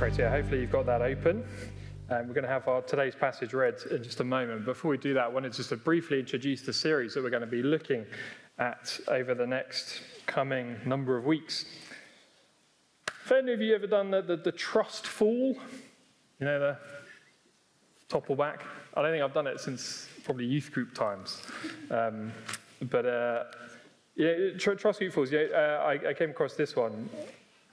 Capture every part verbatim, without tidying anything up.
Great, yeah, hopefully you've got that open. Um, we're going to have our today's passage read in just a moment. Before we do that, I wanted just to briefly introduce the series that we're going to be looking at over the next coming number of weeks. Have any of you ever done the, the, the trust fall? You know, the topple back? I don't think I've done it since probably youth group times. Um, but, uh, yeah, tr- trust group falls. Yeah, uh, I, I came across this one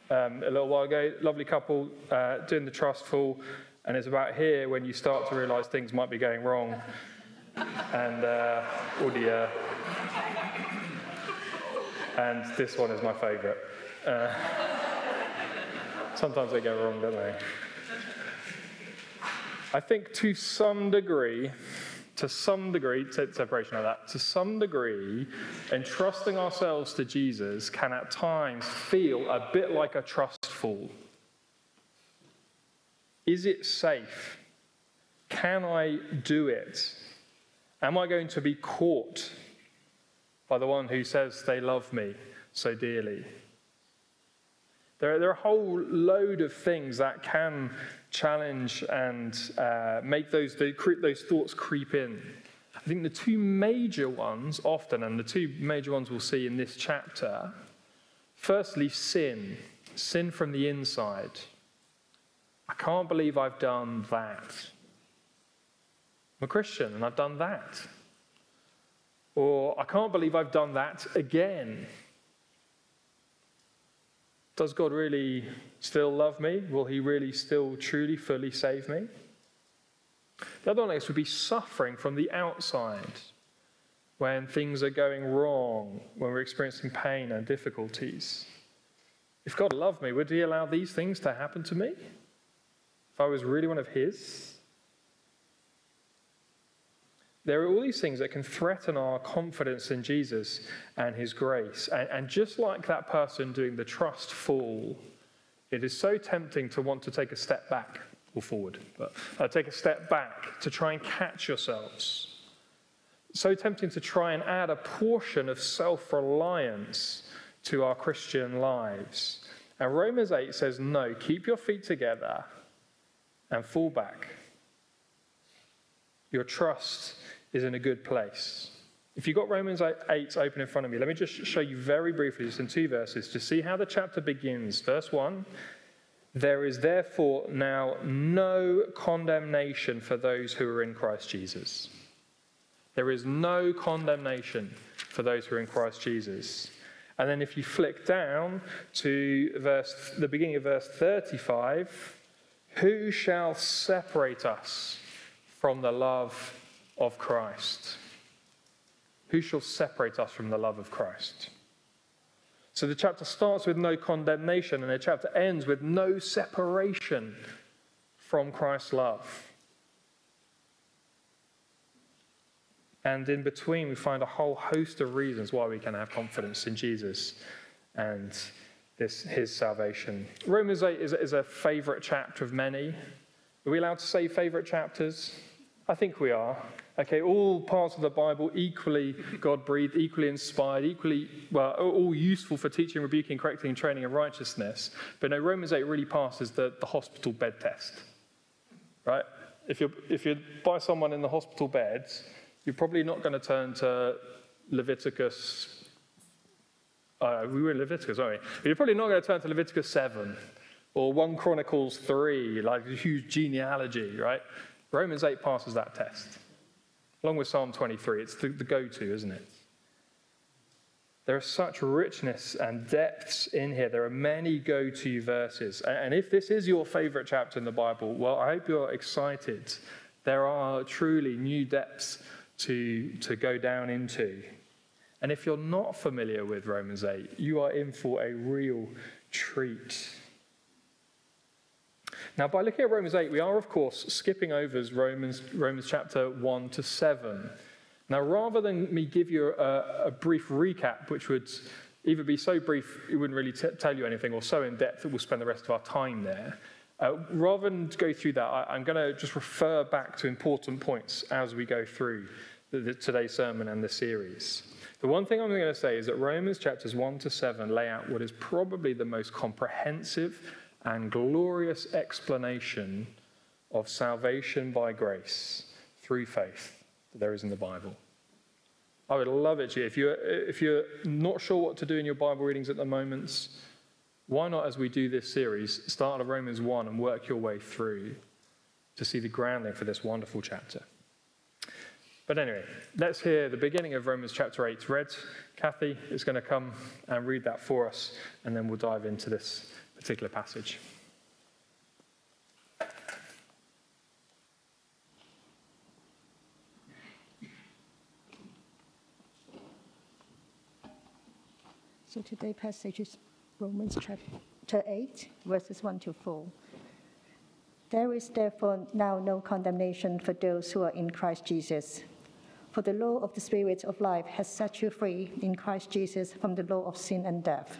um, a little while ago. Lovely couple uh, doing the trust fall. And it's about here when you start to realise things might be going wrong. And uh, all the, uh, and this one is my favourite. Uh, sometimes they go wrong, don't they? I think to some degree, to some degree, separation of that, to some degree, entrusting ourselves to Jesus can at times feel a bit like a trust fall. Is it safe? Can I do it? Am I going to be caught by the one who says they love me so dearly? There are, there are a whole load of things that can challenge and uh, make those, those thoughts creep in. I think the two major ones often, and the two major ones we'll see in this chapter, firstly, sin, sin from the inside. I can't believe I've done that. I'm a Christian and I've done that. Or I can't believe I've done that again. Does God really still love me? Will he really still truly, fully save me? The other one, I guess, would be suffering from the outside when things are going wrong, when we're experiencing pain and difficulties. If God loved me, would he allow these things to happen to me? If I was really one of his? There are all these things that can threaten our confidence in Jesus and his grace. And, and just like that person doing the trust fall, it is so tempting to want to take a step back or forward, but uh, take a step back to try and catch yourselves. So tempting to try and add a portion of self-reliance to our Christian lives. And Romans eight says, no, keep your feet together and fall back. Your trust is in a good place. If you've got Romans eight open in front of me, let me just show you very briefly, just in two verses, to see how the chapter begins. Verse one, there is therefore now no condemnation for those who are in Christ Jesus. There is no condemnation for those who are in Christ Jesus. And then if you flick down to verse, the beginning of verse thirty-five, who shall separate us from the love of Christ? Who shall separate us from the love of Christ? So the chapter starts with no condemnation, and the chapter ends with no separation from Christ's love. And in between, we find a whole host of reasons why we can have confidence in Jesus and This, his salvation. Romans eight is, is a favourite chapter of many. Are we allowed to say favourite chapters? I think we are. Okay, all parts of the Bible equally God-breathed, equally inspired, equally, well, all useful for teaching, rebuking, correcting, and training in righteousness. But no, Romans eight really passes the, the hospital bed test, right? If you're, if you're by someone in the hospital bed, you're probably not going to turn to Leviticus. Uh, we were in Leviticus, weren't we? You're probably not going to turn to Leviticus seven or First Chronicles three, like a huge genealogy, right? Romans eight passes that test, along with Psalm twenty-three. It's the, the go-to, isn't it? There are such richness and depths in here. There are many go-to verses. And, and if this is your favourite chapter in the Bible, well, I hope you're excited. There are truly new depths to, to go down into. And if you're not familiar with Romans eight, you are in for a real treat. Now, by looking at Romans eight, we are, of course, skipping over Romans, Romans chapter one to seven. Now, rather than me give you a, a brief recap, which would either be so brief it wouldn't really t- tell you anything, or so in depth that we'll spend the rest of our time there, uh, rather than go through that, I, I'm going to just refer back to important points as we go through the, the, today's sermon and the series. The one thing I'm going to say is that Romans chapters one to seven lay out what is probably the most comprehensive and glorious explanation of salvation by grace through faith that there is in the Bible. I would love it if you're, if you're not sure what to do in your Bible readings at the moment. Why not, as we do this series, start at Romans one and work your way through to see the grounding for this wonderful chapter. But anyway, let's hear the beginning of Romans chapter eight read. Kathy is going to come and read that for us, and then we'll dive into this particular passage. So today's passage is Romans chapter eight, verses one to four. There is therefore now no condemnation for those who are in Christ Jesus. For the law of the Spirit of life has set you free in Christ Jesus from the law of sin and death.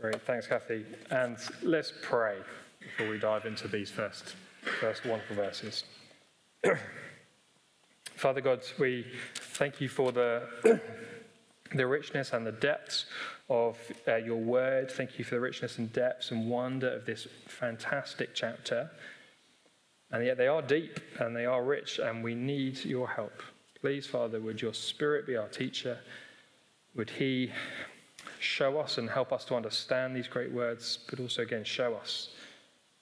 Great, thanks, Kathy. And let's pray before we dive into these first, first wonderful verses. Father God, we thank you for the... the richness and the depths of uh, your word. Thank you for the richness and depths and wonder of this fantastic chapter. And yet they are deep and they are rich, and we need your help. Please, Father, would your Spirit be our teacher? Would he show us and help us to understand these great words, but also, again, show us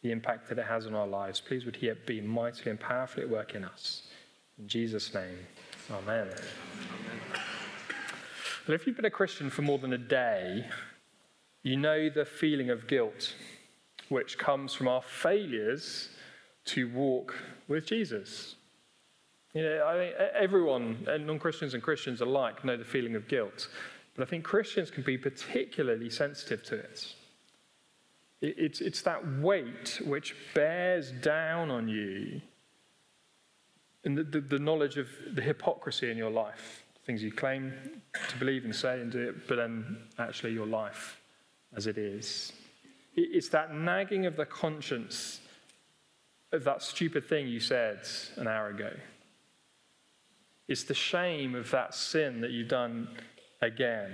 the impact that it has on our lives. Please, would he be mightily and powerfully at work in us. In Jesus' name, amen. Amen. Well, if you've been a Christian for more than a day, you know the feeling of guilt, which comes from our failures to walk with Jesus. You know, I think everyone, non-Christians and Christians alike, know the feeling of guilt, but I think Christians can be particularly sensitive to it. It's, it's that weight which bears down on you, and the, the, the knowledge of the hypocrisy in your life. Things you claim to believe and say and do it, but then actually your life as it is. It's that nagging of the conscience of that stupid thing you said an hour ago. It's the shame of that sin that you've done again.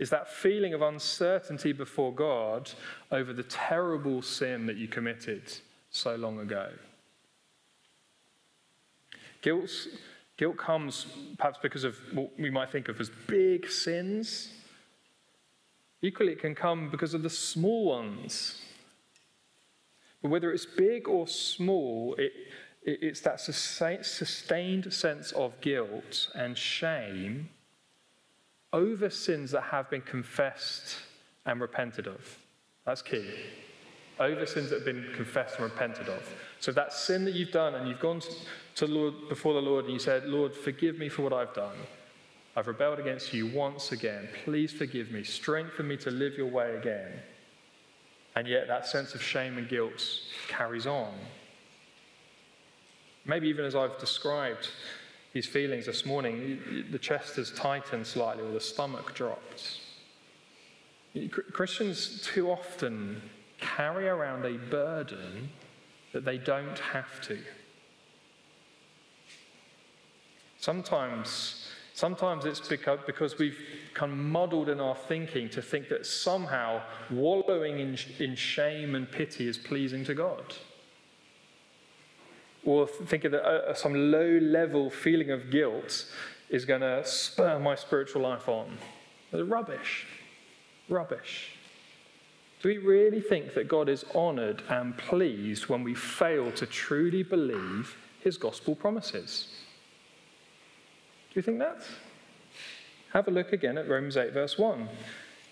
It's that feeling of uncertainty before God over the terrible sin that you committed so long ago. Guilt's Guilt comes perhaps because of what we might think of as big sins. Equally, it can come because of the small ones. But whether it's big or small, it, it, it's that sustained sense of guilt and shame over sins that have been confessed and repented of. That's key. Over sins that have been confessed and repented of. So that sin that you've done and you've gone to, to Lord, before the Lord and you said, Lord, forgive me for what I've done. I've rebelled against you once again. Please forgive me. Strengthen me to live your way again. And yet that sense of shame and guilt carries on. Maybe even as I've described these feelings this morning, the chest has tightened slightly or the stomach dropped. Christians too often carry around a burden that they don't have to. Sometimes, sometimes it's because we've kind of muddled in our thinking to think that somehow wallowing in, in shame and pity is pleasing to God. Or thinking that uh, some low-level feeling of guilt is going to spur my spiritual life on. Rubbish. Rubbish. Do we really think that God is honoured and pleased when we fail to truly believe his gospel promises? Do you think that? Have a look again at Romans eight verse one.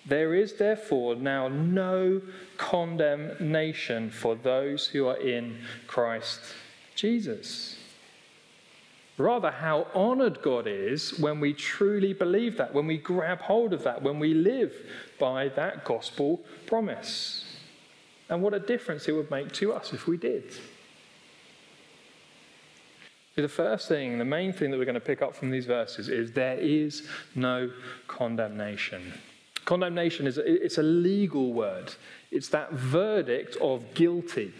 There is therefore now no condemnation for those who are in Christ Jesus. Rather, how honoured God is when we truly believe that, when we grab hold of that, when we live by that gospel promise. And what a difference it would make to us if we did. So the first thing, the main thing that we're going to pick up from these verses is there is no condemnation. Condemnation is it's a legal word. It's that verdict of guilty.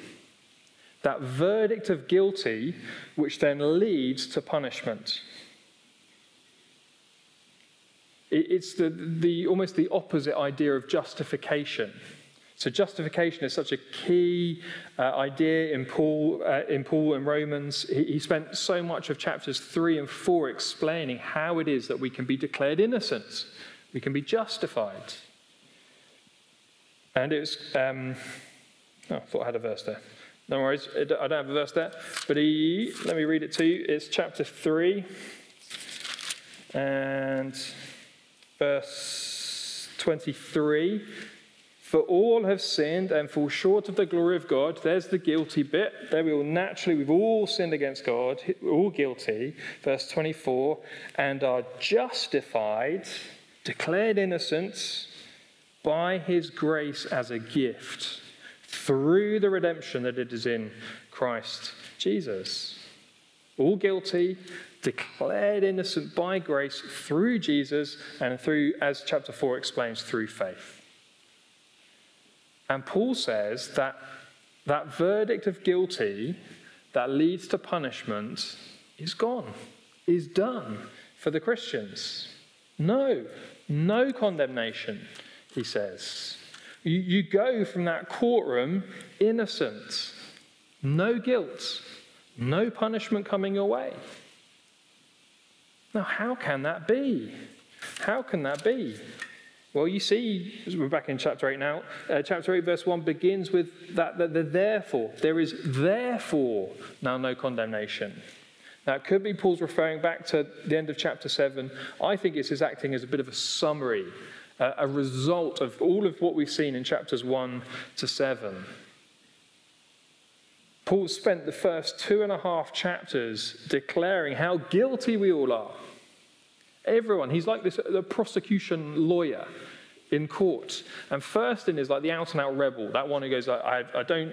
That verdict of guilty which then leads to punishment. It's the, the almost the opposite idea of justification. So justification is such a key uh, idea in Paul uh, in Paul in Romans. He, he spent so much of chapters three and four explaining how it is that we can be declared innocent, we can be justified. And it's um, oh, I thought I had a verse there. No worries, I don't have a verse there. But he, let me read it to you. It's chapter three and verse twenty-three, for all have sinned and fall short of the glory of God. There's the guilty bit. There we all naturally, we've all sinned against God, we're all guilty. Verse twenty-four, and are justified, declared innocent by his grace as a gift through the redemption that it is in Christ Jesus. All guilty, declared innocent by grace through Jesus and through, as chapter four explains, through faith. And Paul says that that verdict of guilty that leads to punishment is gone, is done for the Christians. No, no condemnation, he says. You, you go from that courtroom innocent, no guilt, no punishment coming your way. Now, how can that be? How can that be? Well, you see, we're back in chapter eight now. Uh, chapter eight, verse one begins with that, that the therefore. There is therefore now no condemnation. Now, it could be Paul's referring back to the end of chapter seven. I think it's his acting as a bit of a summary, uh, a result of all of what we've seen in chapters one to seven. Paul spent the first two and a half chapters declaring how guilty we all are. Everyone. He's like this, the prosecution lawyer in court. And Thurston is like the out-and-out rebel, that one who goes, I, I don't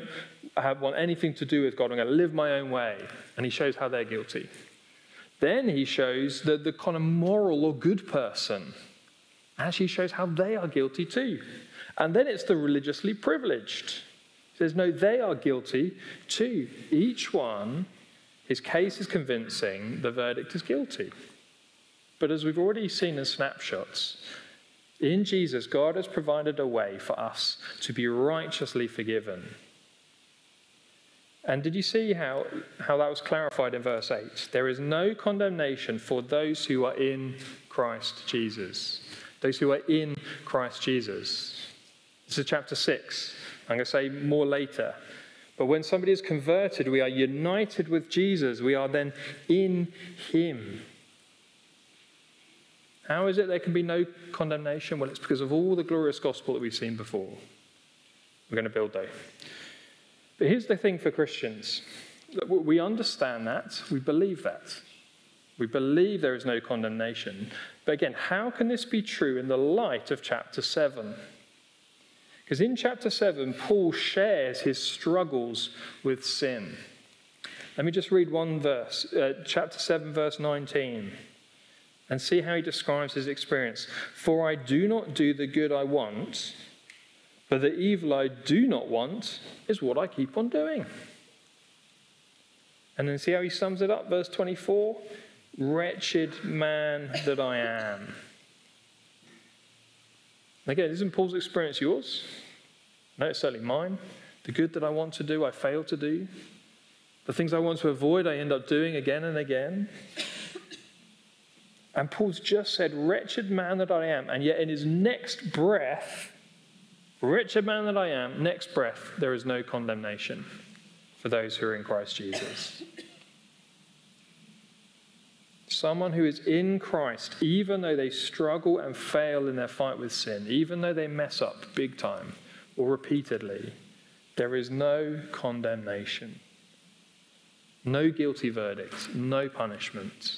I want anything to do with God. I'm going to live my own way. And he shows how they're guilty. Then he shows the, the kind of moral or good person. Actually shows how they are guilty too. And then it's the religiously privileged. Says, no, they are guilty too. Each one, his case is convincing, the verdict is guilty. But as we've already seen in snapshots, in Jesus, God has provided a way for us to be righteously forgiven. And did you see how, how that was clarified in verse eight? There is no condemnation for those who are in Christ Jesus. Those who are in Christ Jesus. This is chapter six. I'm going to say more later. But when somebody is converted, we are united with Jesus. We are then in him. How is it there can be no condemnation? Well, it's because of all the glorious gospel that we've seen before. We're going to build though. But here's the thing for Christians. We understand that. We believe that. We believe there is no condemnation. But again, how can this be true in the light of chapter seven? Because in chapter seven, Paul shares his struggles with sin. Let me just read one verse, uh, chapter seven, verse nineteen, and see how he describes his experience. For I do not do the good I want, but the evil I do not want is what I keep on doing. And then see how he sums it up, verse twenty-four, wretched man that I am. Again, isn't Paul's experience yours? No, it's certainly mine. The good that I want to do, I fail to do. The things I want to avoid, I end up doing again and again. And Paul's just said, wretched man that I am. And yet in his next breath, wretched man that I am, next breath, there is no condemnation for those who are in Christ Jesus. Someone who is in Christ, even though they struggle and fail in their fight with sin, even though they mess up big time or repeatedly, there is no condemnation, no guilty verdict, no punishment.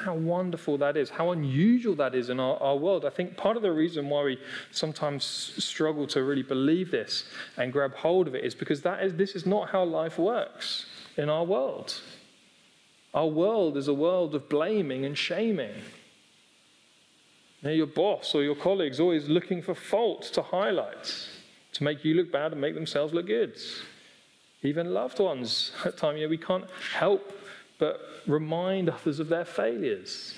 how wonderful that is, how unusual that is in our, our world. I think part of the reason why we sometimes struggle to really believe this and grab hold of it is because that is this is not how life works in our world. Our world is a world of blaming and shaming. Now, your boss or your colleagues always looking for faults to highlight, to make you look bad and make themselves look good. Even loved ones, at times, you know, we can't help but remind others of their failures.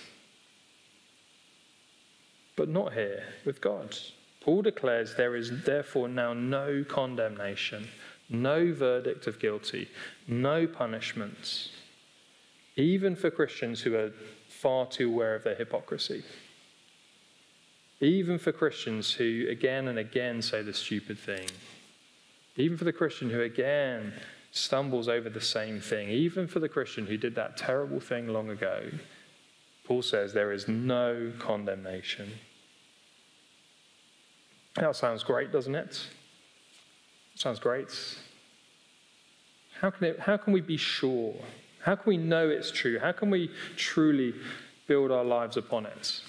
But not here with God. Paul declares there is therefore now no condemnation, no verdict of guilty, no punishment, even for Christians who are far too aware of their hypocrisy. Even for Christians who again and again say the stupid thing. Even for the Christian who again stumbles over the same thing. Even for the Christian who did that terrible thing long ago. Paul says there is no condemnation. That sounds great, doesn't it? Sounds great. How can it, how can we be sure? How can we know it's true? How can we truly build our lives upon it?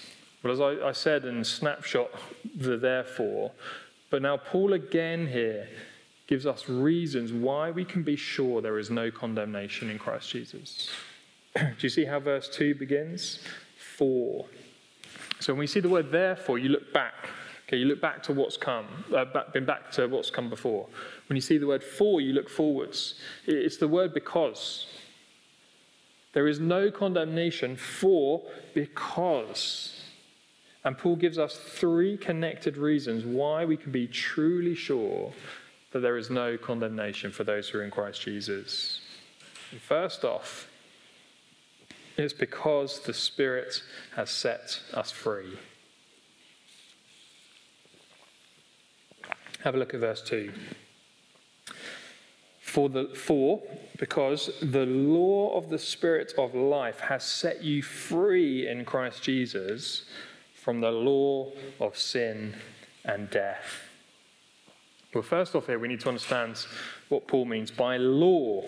Well, as I, I said in Snapshot, the therefore, but now Paul again here gives us reasons why we can be sure there is no condemnation in Christ Jesus. Do you see how verse two begins? For. So when we see the word therefore, you look back. Okay, you look back to what's come, uh, back, been back to what's come before. When you see the word for, you look forwards. It's the word because. There is no condemnation for because. And Paul gives us three connected reasons why we can be truly sure that there is no condemnation for those who are in Christ Jesus. And first off, it's because the Spirit has set us free. Have a look at verse two. For, the, for because the law of the Spirit of life has set you free in Christ Jesus from the law of sin and death. Well, first off here, we need to understand what Paul means by law.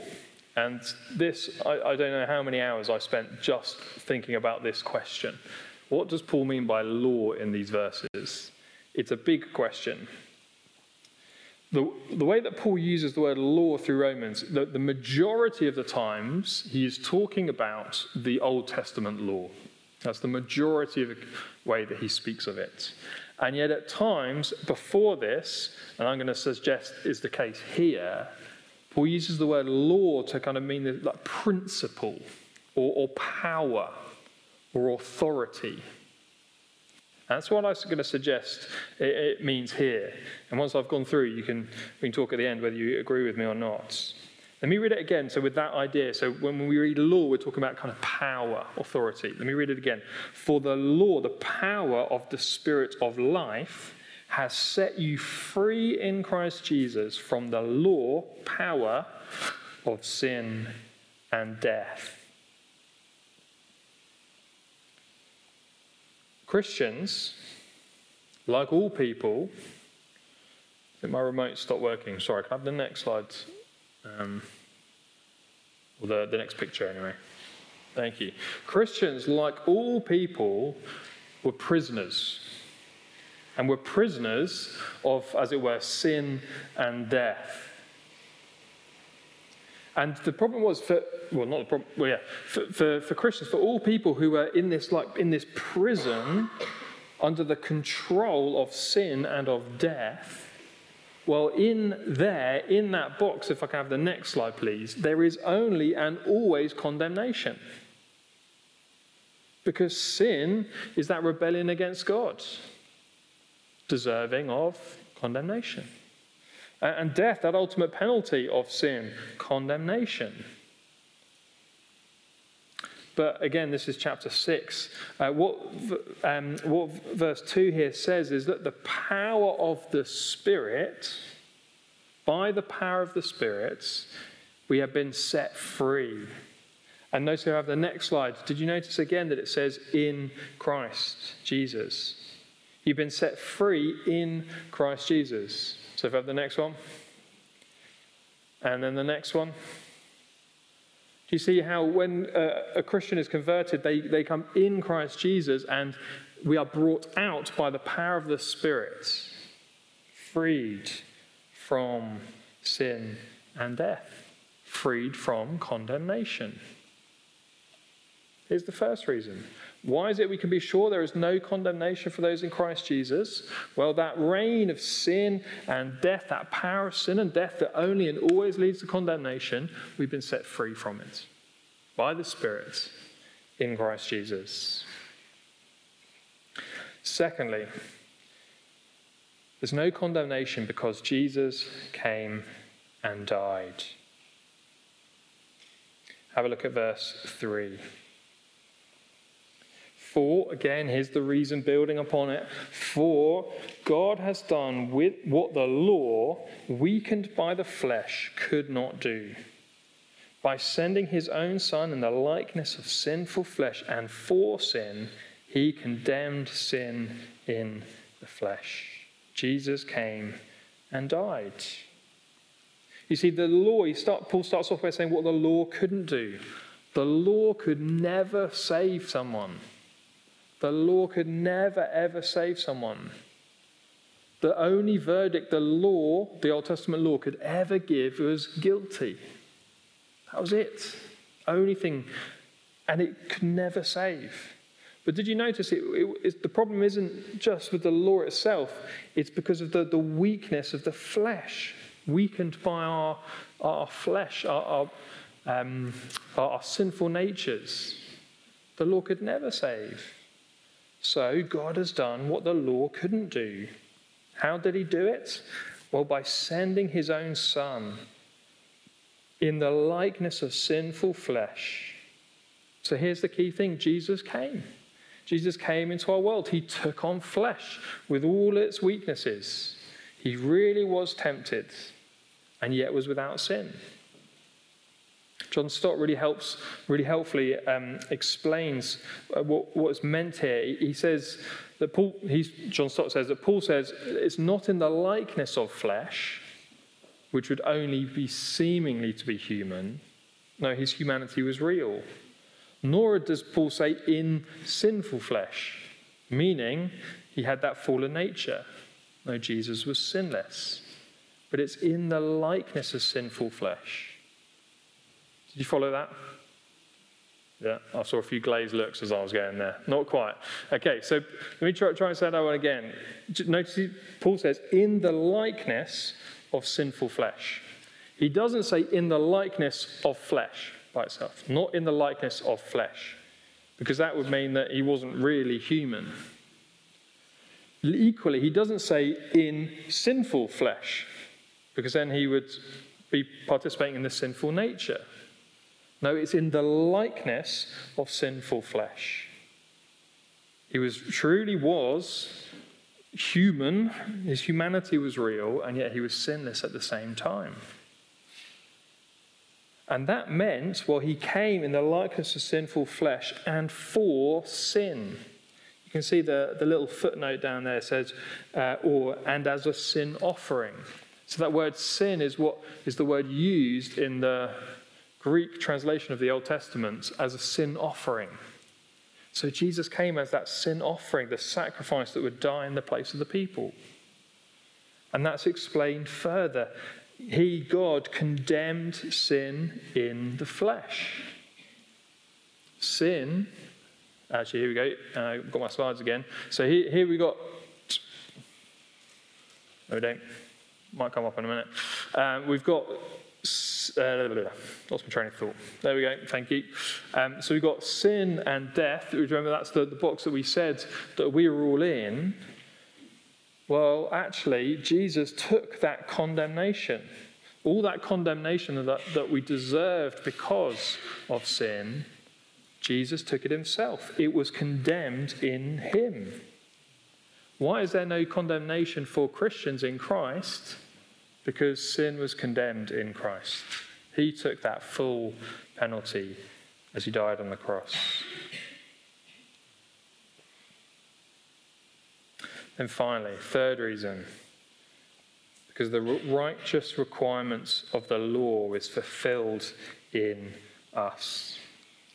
And this, I, I don't know how many hours I spent just thinking about this question. What does Paul mean by law in these verses? It's a big question. The, the way that Paul uses the word law through Romans, the, the majority of the times he is talking about the Old Testament law. That's the majority of the way that he speaks of it. And yet at times before this, and I'm going to suggest is the case here, Paul uses the word law to kind of mean like principle or, or power or authority. And that's what I'm going to suggest it, it means here. And once I've gone through, you can, we can talk at the end whether you agree with me or not. Let me read it again, so with that idea. So when we read law, we're talking about kind of power, authority. Let me read it again. For the law, the power of the Spirit of life, has set you free in Christ Jesus from the law, power of sin and death. Christians, like all people, I think my remote stopped working. Sorry, can I have the next slide? Um, or the, the next picture anyway. Thank you. Christians, like all people, were prisoners. And were prisoners of, as it were, sin and death. And the problem was for, well, not the problem, well, yeah, for, for, for Christians, for all people who were in this, like, in this prison under the control of sin and of death, well, in there, in that box, if I can have the next slide, please, there is only and always condemnation. Because sin is that rebellion against God, deserving of condemnation. And death, that ultimate penalty of sin, condemnation. But again, this is chapter six. Uh, what, um, what verse two here says is that the power of the Spirit, by the power of the Spirit, we have been set free. And notice here I have the next slide. Did you notice again that it says in Christ Jesus? You've been set free in Christ Jesus. So if I have the next one. And then the next one. Do you see how when uh, a Christian is converted, they, they come in Christ Jesus and we are brought out by the power of the Spirit, freed from sin and death, freed from condemnation? Here's the first reason. Why is it we can be sure there is no condemnation for those in Christ Jesus? Well, that reign of sin and death, that power of sin and death that only and always leads to condemnation, we've been set free from it by the Spirit in Christ Jesus. Secondly, there's no condemnation because Jesus came and died. Have a look at verse three. For, again, here's the reason building upon it. For God has done with what the law, weakened by the flesh, could not do, by sending his own Son in the likeness of sinful flesh, and for sin, he condemned sin in the flesh. Jesus came and died. You see, the law, you start, Paul starts off by saying what the law couldn't do. The law could never save someone. The law could never, ever save someone. The only verdict the law, the Old Testament law, could ever give was guilty. That was it. Only thing. And it could never save. But did you notice it, it, it, the problem isn't just with the law itself. It's because of the, the weakness of the flesh. Weakened by our our flesh, our our, um, our our sinful natures. The law could never save. So God has done what the law couldn't do. How did he do it? Well, by sending his own Son in the likeness of sinful flesh. So here's the key thing. Jesus came. Jesus came into our world. He took on flesh with all its weaknesses. He really was tempted, and yet was without sin. John Stott really helps, really helpfully um, explains what, what is meant here. He says that Paul, he's, John Stott says that Paul says it's not in the likeness of flesh, which would only be seemingly to be human. No, his humanity was real. Nor does Paul say in sinful flesh, meaning he had that fallen nature. No, Jesus was sinless. But it's in the likeness of sinful flesh. Did you follow that? Yeah, I saw a few glazed looks as I was going there. Not quite. Okay, so let me try, try and say that one again. Notice Paul says, in the likeness of sinful flesh. He doesn't say in the likeness of flesh by itself. Not in the likeness of flesh. Because that would mean that he wasn't really human. Equally, he doesn't say in sinful flesh, because then he would be participating in the sinful nature. No, it's in the likeness of sinful flesh. He was truly was human, his humanity was real, and yet he was sinless at the same time. And that meant, well, he came in the likeness of sinful flesh and for sin. You can see the, the little footnote down there says, uh, or, and as a sin offering. So that word sin is what is the word used in the Greek translation of the Old Testament as a sin offering. So Jesus came as that sin offering, the sacrifice that would die in the place of the people. And that's explained further. He, God, condemned sin in the flesh. Sin... Actually, here we go. Uh, I've got my slides again. So here, here we got... No, we don't. Might come up in a minute. Um, we've got... Uh, lost my train of thought. There we go. Thank you. Um, so we've got sin and death. Remember, that's the, the box that we said that we were all in. Well, actually, Jesus took that condemnation. All that condemnation that, that we deserved because of sin... Jesus took it himself. It was condemned in him. Why is there no condemnation for Christians in Christ? Because sin was condemned in Christ. He took that full penalty as he died on the cross. And finally, third reason, because the righteous requirements of the law is fulfilled in us.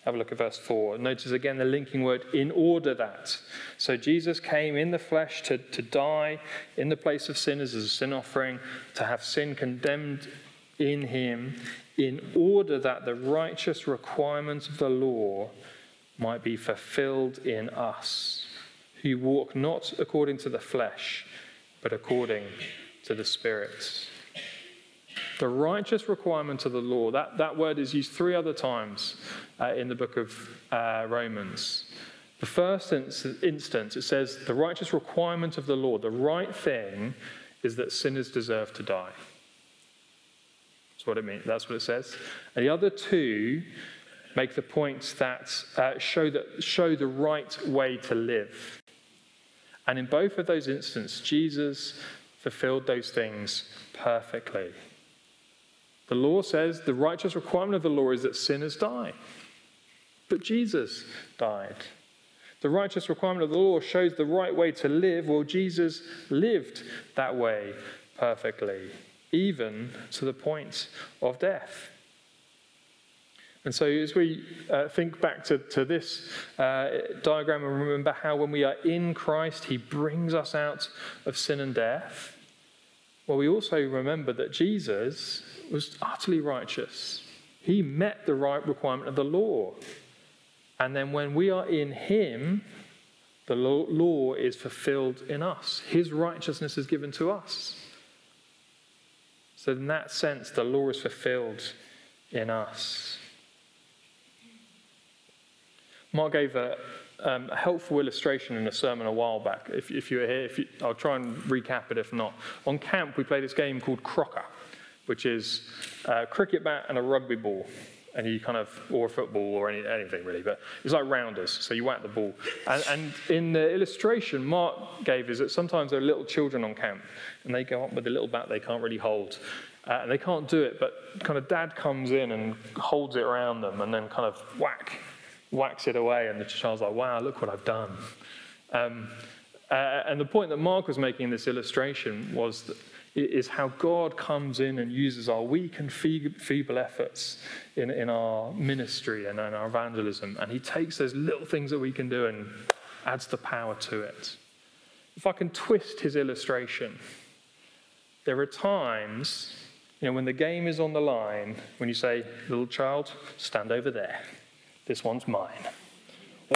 Have a look at verse four. Notice again the linking word, in order that. So Jesus came in the flesh to, to die in the place of sinners as a sin offering, to have sin condemned in him, in order that the righteous requirements of the law might be fulfilled in us, who walk not according to the flesh, but according to the Spirit. The righteous requirement of the law, that, that word is used three other times uh, in the book of uh, Romans. The first instance, it says, the righteous requirement of the law, the right thing is that sinners deserve to die. That's what it means. That's what it says. And the other two make the point that uh, show that show the right way to live. And in both of those instances, Jesus fulfilled those things perfectly. The law says the righteous requirement of the law is that sinners die. But Jesus died. The righteous requirement of the law shows the right way to live. Well, Jesus lived that way perfectly, even to the point of death. And so as we uh, think back to, to this uh, diagram and remember how when we are in Christ, he brings us out of sin and death, well, we also remember that Jesus was utterly righteous. He met the right requirement of the law. And then when we are in him, the law is fulfilled in us. His righteousness is given to us. So in that sense, the law is fulfilled in us. Mark gave a, um, a helpful illustration in a sermon a while back. If, if you were here, if you, I'll try and recap it if not. On camp, we play this game called Crocker, which is a cricket bat and a rugby ball, and you kind of, or a football or any, anything really, but it's like rounders, so you whack the ball. And, and in the illustration Mark gave is that sometimes there are little children on camp, and they go up with a little bat they can't really hold, uh, and they can't do it, but kind of dad comes in and holds it around them and then kind of whack, whacks it away, and the child's like, wow, look what I've done. Um, uh, and the point that Mark was making in this illustration was that it is how God comes in and uses our weak and feeble efforts in, in our ministry and in our evangelism. And he takes those little things that we can do and adds the power to it. If I can twist his illustration, there are times, you know, when the game is on the line, when you say, little child, stand over there. This one's mine.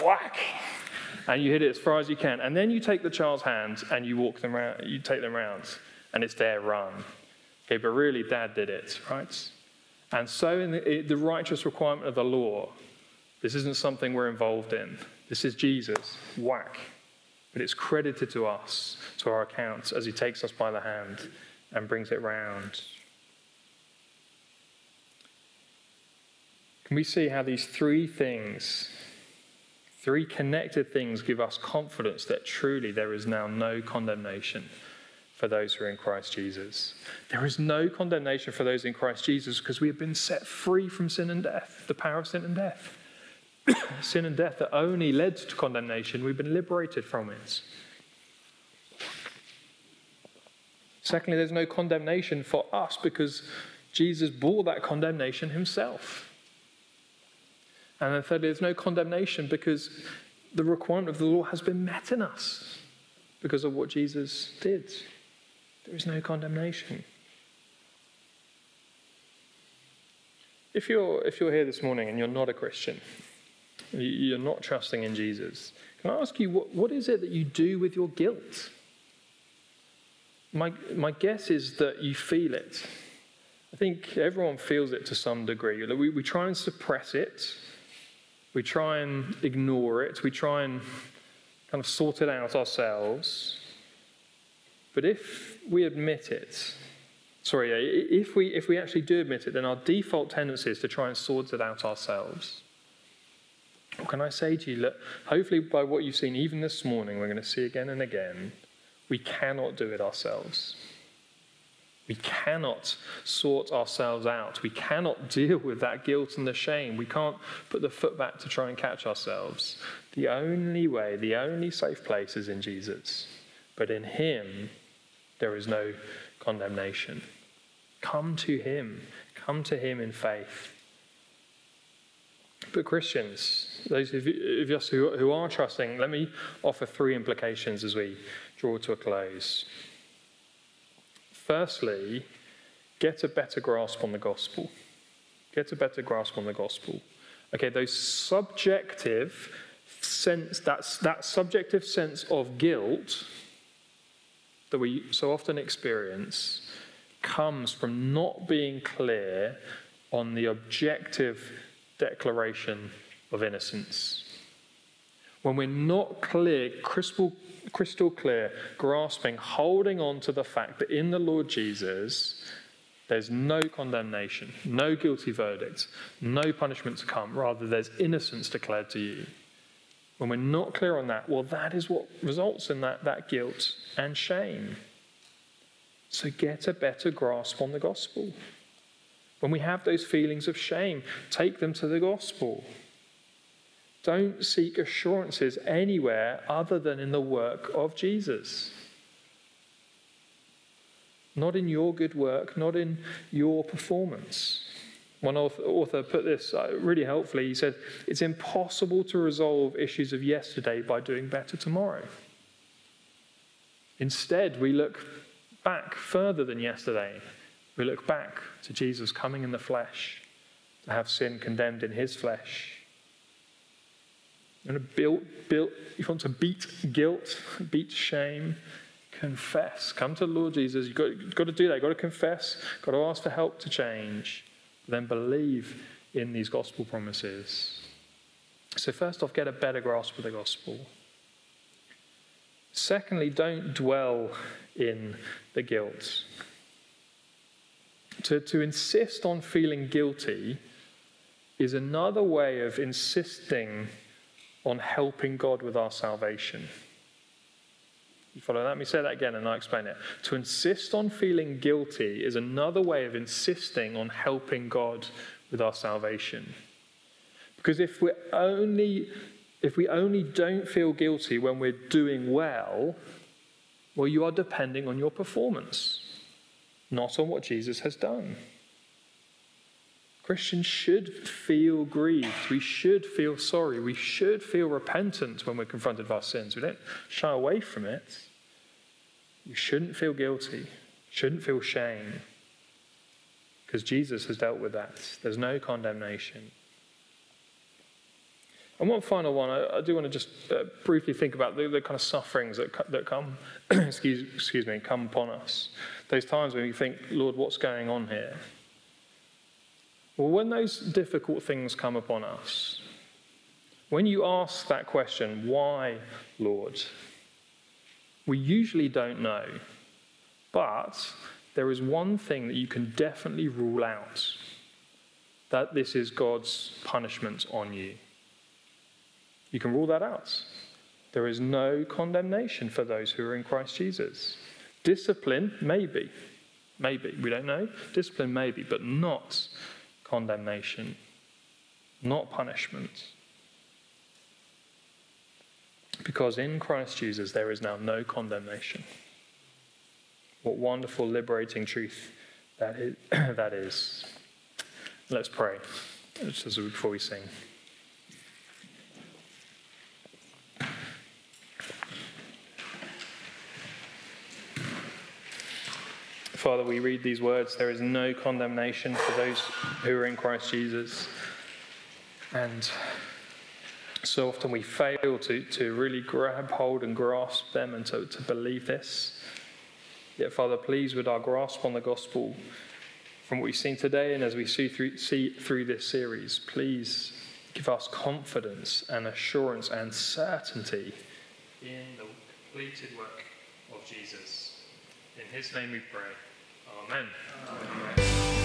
Whack! And you hit it as far as you can. And then you take the child's hands and you walk them around, you take them round. And it's their run. Okay, but really, Dad did it, right? And so in the, the righteous requirement of the law, this isn't something we're involved in. This is Jesus. Whack. But it's credited to us, to our accounts, as he takes us by the hand and brings it round. Can we see how these three things, three connected things, give us confidence that truly there is now no condemnation for those who are in Christ Jesus? There is no condemnation for those in Christ Jesus because we have been set free from sin and death, the power of sin and death. Sin and death that only led to condemnation, we've been liberated from it. Secondly, there's no condemnation for us because Jesus bore that condemnation himself. And then thirdly, there's no condemnation because the requirement of the law has been met in us because of what Jesus did. There is no condemnation. If you're if you're here this morning and you're not a Christian, you're not trusting in Jesus, can I ask you, what, what is it that you do with your guilt? My, my guess is that you feel it. I think everyone feels it to some degree. We, we try and suppress it. We try and ignore it. We try and kind of sort it out ourselves. But if we admit it, sorry, if we if we actually do admit it, then our default tendency is to try and sort it out ourselves. Or can I say to you, look, hopefully by what you've seen even this morning, we're going to see again and again, we cannot do it ourselves. We cannot sort ourselves out. We cannot deal with that guilt and the shame. We can't put the foot back to try and catch ourselves. The only way, the only safe place is in Jesus. But in him, there is no condemnation. Come to him. Come to him in faith. But Christians, those of you who, who are trusting, let me offer three implications as we draw to a close. Firstly, get a better grasp on the gospel. Get a better grasp on the gospel. Okay, those subjective sense, that's, that subjective sense of guilt that we so often experience comes from not being clear on the objective declaration of innocence. When we're not clear, crystal, crystal clear, grasping, holding on to the fact that in the Lord Jesus, there's no condemnation, no guilty verdict, no punishment to come. Rather, there's innocence declared to you. When we're not clear on that, well, that is what results in that, that guilt and shame. So get a better grasp on the gospel. When we have those feelings of shame, take them to the gospel. Don't seek assurances anywhere other than in the work of Jesus. Not in your good work, not in your performance. One author put this really helpfully. He said, it's impossible to resolve issues of yesterday by doing better tomorrow. Instead, we look back further than yesterday. We look back to Jesus coming in the flesh, to have sin condemned in his flesh. You want to, build, build, you want to beat guilt, beat shame, confess. Come to the Lord Jesus. You've got, you've got to do that. You've got to confess. You've got to ask for help to change. Then believe in these gospel promises. So first off, get a better grasp of the gospel. Secondly, don't dwell in the guilt. To, to insist on feeling guilty is another way of insisting on helping God with our salvation. You follow that? Let me say that again and I'll explain it. To insist on feeling guilty is another way of insisting on helping God with our salvation. Because if we only if we only don't feel guilty when we're doing well, well, you are depending on your performance, not on what Jesus has done. Christians should feel grieved. We should feel sorry. We should feel repentant when we're confronted with our sins. We don't shy away from it. You shouldn't feel guilty. Shouldn't feel shame. Because Jesus has dealt with that. There's no condemnation. And one final one, I, I do want to just uh, briefly think about the, the kind of sufferings that, that come, excuse, excuse me, come upon us. Those times when we think, Lord, what's going on here? Well, when those difficult things come upon us, when you ask that question, why, Lord? We usually don't know, but there is one thing that you can definitely rule out, that this is God's punishment on you. You can rule that out. There is no condemnation for those who are in Christ Jesus. Discipline, maybe. Maybe. We don't know. Discipline, maybe, but not condemnation, not punishment. Because in Christ Jesus, there is now no condemnation. What wonderful, liberating truth that is. that is. Let's pray just before we sing. Father, we read these words, there is no condemnation for those who are in Christ Jesus. And so often we fail to, to really grab hold and grasp them and to, to believe this. Yet, Father, please, with our grasp on the gospel, from what we've seen today and as we see through, see through this series, please give us confidence and assurance and certainty in the completed work of Jesus. In his name we pray. Amen. Amen.